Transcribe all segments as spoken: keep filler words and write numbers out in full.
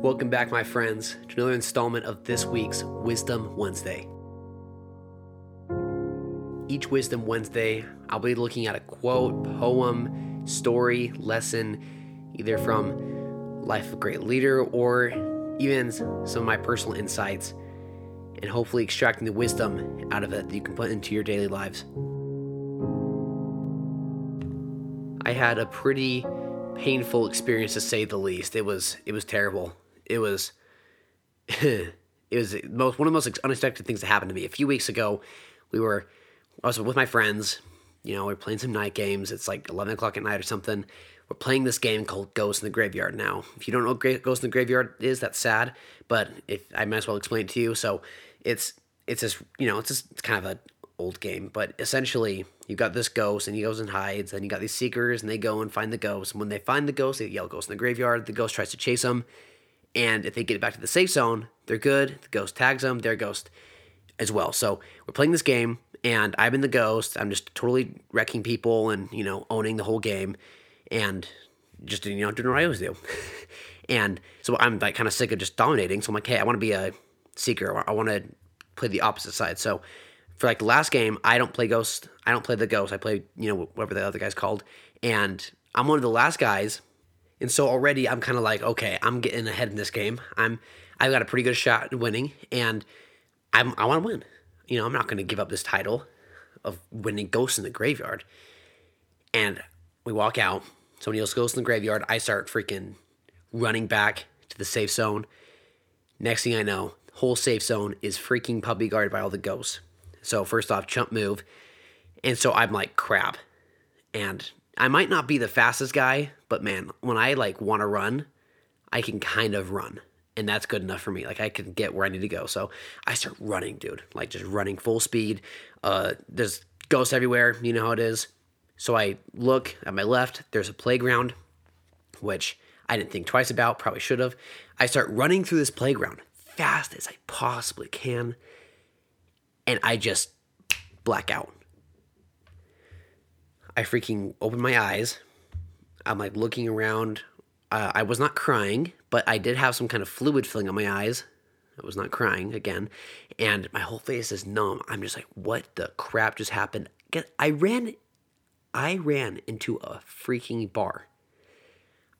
Welcome back, my friends, to another installment of this week's Wisdom Wednesday. Each Wisdom Wednesday, I'll be looking at a quote, poem, story, lesson, either from life of a great leader or even some of my personal insights, and hopefully extracting the wisdom out of it that you can put into your daily lives. I had a pretty painful experience, to say the least. It was it was terrible. It was it was most, one of the most unexpected things that happened to me. A few weeks ago, we were I was with my friends. You know, we were playing some night games. It's like eleven o'clock at night or something. We're playing this game called Ghost in the Graveyard now. If you don't know what Ghost in the Graveyard is, that's sad. But if I might as well explain it to you. So it's it's this you know it's just it's kind of a old game, but essentially you got this ghost and he goes and hides, and you got these seekers and they go and find the ghost, and when they find the ghost, they yell Ghost in the Graveyard. The ghost tries to chase them, and if they get back to the safe zone, they're good. The ghost tags them, they're ghost as well. So we're playing this game and I've been the ghost. I'm just totally wrecking people and, you know, owning the whole game and just, you know, doing what I always do. And so I'm like kind of sick of just dominating, so I'm like, hey, I want to be a seeker. I want to play the opposite side. So for like the last game, I don't play ghost. I don't play the ghost. I play, you know, whatever the other guy's called. And I'm one of the last guys. And so already I'm kind of like, okay, I'm getting ahead in this game. I'm, I've got a pretty good shot at winning. And I'm, I want to win. You know, I'm not going to give up this title of winning Ghost in the Graveyard. And we walk out. Somebody else goes in the graveyard. I start freaking running back to the safe zone. Next thing I know, the whole safe zone is freaking puppy guarded by all the ghosts. So first off, chump move. And so I'm like, crap. And I might not be the fastest guy, but man, when I like want to run, I can kind of run. And that's good enough for me. Like I can get where I need to go. So I start running, dude. Like just running full speed. Uh, there's ghosts everywhere. You know how it is. So I look at my left. There's a playground, which I didn't think twice about. Probably should have. I start running through this playground fast as I possibly can. And I just black out. I freaking opened my eyes. I'm like looking around. Uh, I was not crying, but I did have some kind of fluid filling on my eyes. I was not crying again. And my whole face is numb. I'm just like, what the crap just happened? I ran, I ran into a freaking bar.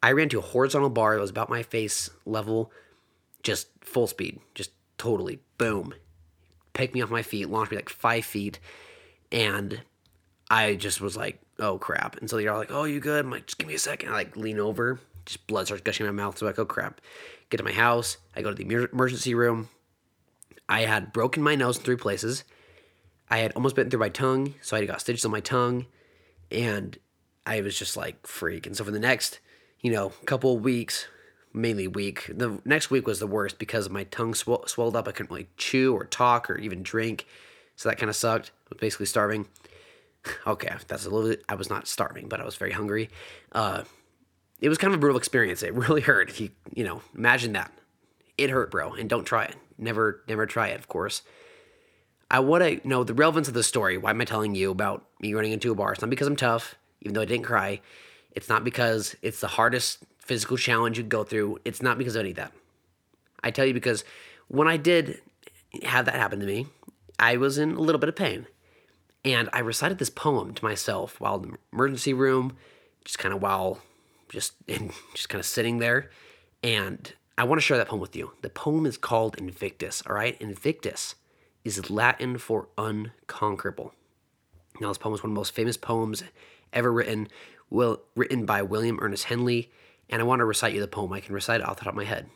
I ran to a horizontal bar that was about my face level, just full speed, just totally boom. Picked me off my feet, launched me like five feet, and I just was like, oh crap. And so they're all like, oh, you good? I'm like, just give me a second. I like lean over, just blood starts gushing in my mouth. So I'm like, oh crap. Get to my house. I go to the emergency room. I had broken my nose in three places. I had almost bitten through my tongue, so I got stitches on my tongue, and I was just like, freak. And so for the next, you know, couple weeks, mainly week. The next week was the worst because my tongue sw- swelled up. I couldn't really chew or talk or even drink. So that kind of sucked. I was basically starving. Okay, that's a little bit, I was not starving, but I was very hungry. Uh, it was kind of a brutal experience. It really hurt. If you, you know, imagine that. It hurt, bro. And don't try it. Never, never try it, of course. I want to know the relevance of the story. Why am I telling you about me running into a bar? It's not because I'm tough, even though I didn't cry. It's not because it's the hardest physical challenge you go through. It's not because of any of that. I tell you because when I did have that happen to me, I was in a little bit of pain. And I recited this poem to myself while in the emergency room, just kind of while just in, just kind of sitting there. And I want to share that poem with you. The poem is called Invictus, all right? Invictus is Latin for unconquerable. Now, this poem is one of the most famous poems ever written, well, written by William Ernest Henley. And I want to recite you the poem. I can recite it off the top of my head.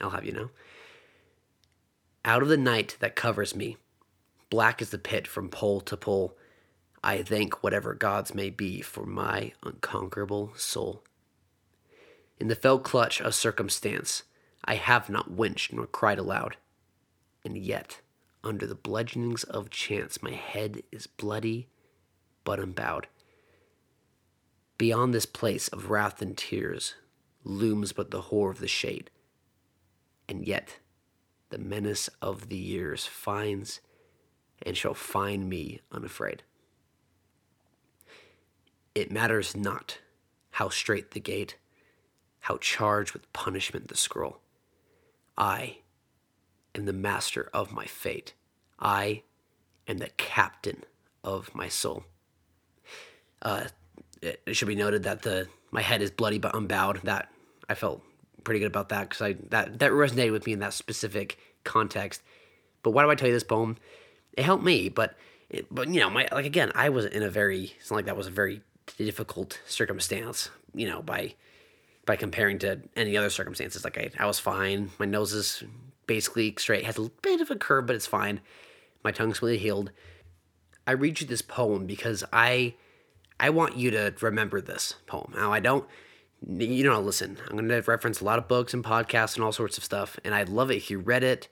I'll have you know. Out of the night that covers me, black is the pit from pole to pole. I thank whatever gods may be for my unconquerable soul. In the fell clutch of circumstance, I have not winced nor cried aloud. And yet, under the bludgeonings of chance, my head is bloody but unbowed. Beyond this place of wrath and tears looms but the horror of the shade, and yet the menace of the years finds and shall find me unafraid. It matters not how straight the gate, how charged with punishment the scroll. I am the master of my fate. I am the captain of my soul. Uh, it, it should be noted that the my head is bloody but unbowed. That I felt pretty good about that because I that, that resonated with me in that specific context. But why do I tell you this poem? It helped me, but it, but you know, my like again, I was in a very it's not like that was a very difficult circumstance. You know, by by comparing to any other circumstances, like I I was fine. My nose is basically straight, it has a bit of a curve, but it's fine. My tongue's completely healed. I read you this poem because I I want you to remember this poem. Now, I don't, you know, listen, I'm going to reference a lot of books and podcasts and all sorts of stuff, and I'd love it if you read it,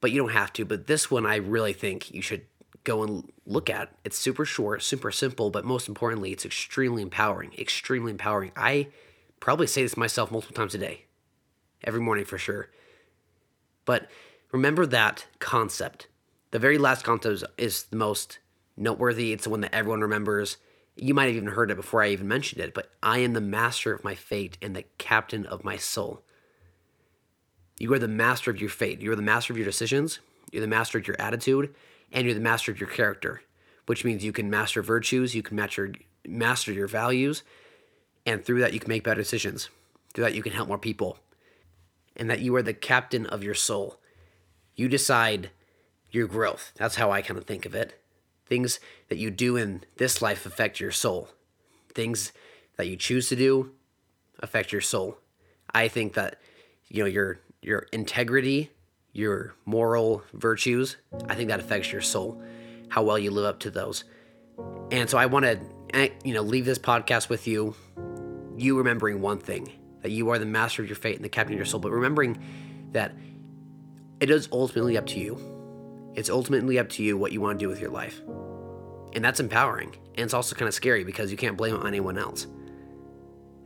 but you don't have to. But this one I really think you should go and look at. It's super short, super simple, but most importantly, it's extremely empowering, extremely empowering. I probably say this myself multiple times a day, every morning for sure. But remember that concept. The very last concept is the most noteworthy. It's the one that everyone remembers. You might have even heard it before I even mentioned it, but I am the master of my fate and the captain of my soul. You are the master of your fate. You are the master of your decisions. You're the master of your attitude, and you're the master of your character, which means you can master virtues, you can master, master your values, and through that you can make better decisions. Through that you can help more people, and that you are the captain of your soul. You decide your growth. That's how I kind of think of it. Things that you do in this life affect your soul. Things that you choose to do affect your soul. I think that, you know, your your integrity, your moral virtues, I think that affects your soul, how well you live up to those. And so I want to, you know, leave this podcast with you, you remembering one thing, that you are the master of your fate and the captain of your soul, but remembering that it is ultimately up to you. It's ultimately up to you what you want to do with your life. And that's empowering. And it's also kind of scary because you can't blame it on anyone else.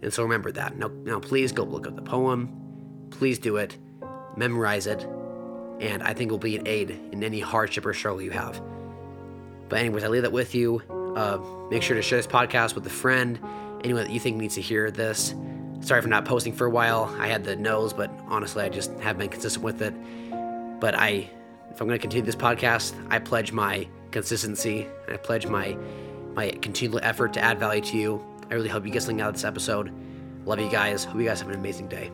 And so remember that. Now, now please go look up the poem. Please do it. Memorize it. And I think it will be an aid in any hardship or struggle you have. But anyways, I leave that with you. Uh, make sure to share this podcast with a friend, anyone that you think needs to hear this. Sorry for not posting for a while. I had the nose, but honestly, I just haven't been consistent with it. But I... If I'm going to continue this podcast, I pledge my consistency. I pledge my my continual effort to add value to you. I really hope you get something out of this episode. Love you guys. Hope you guys have an amazing day.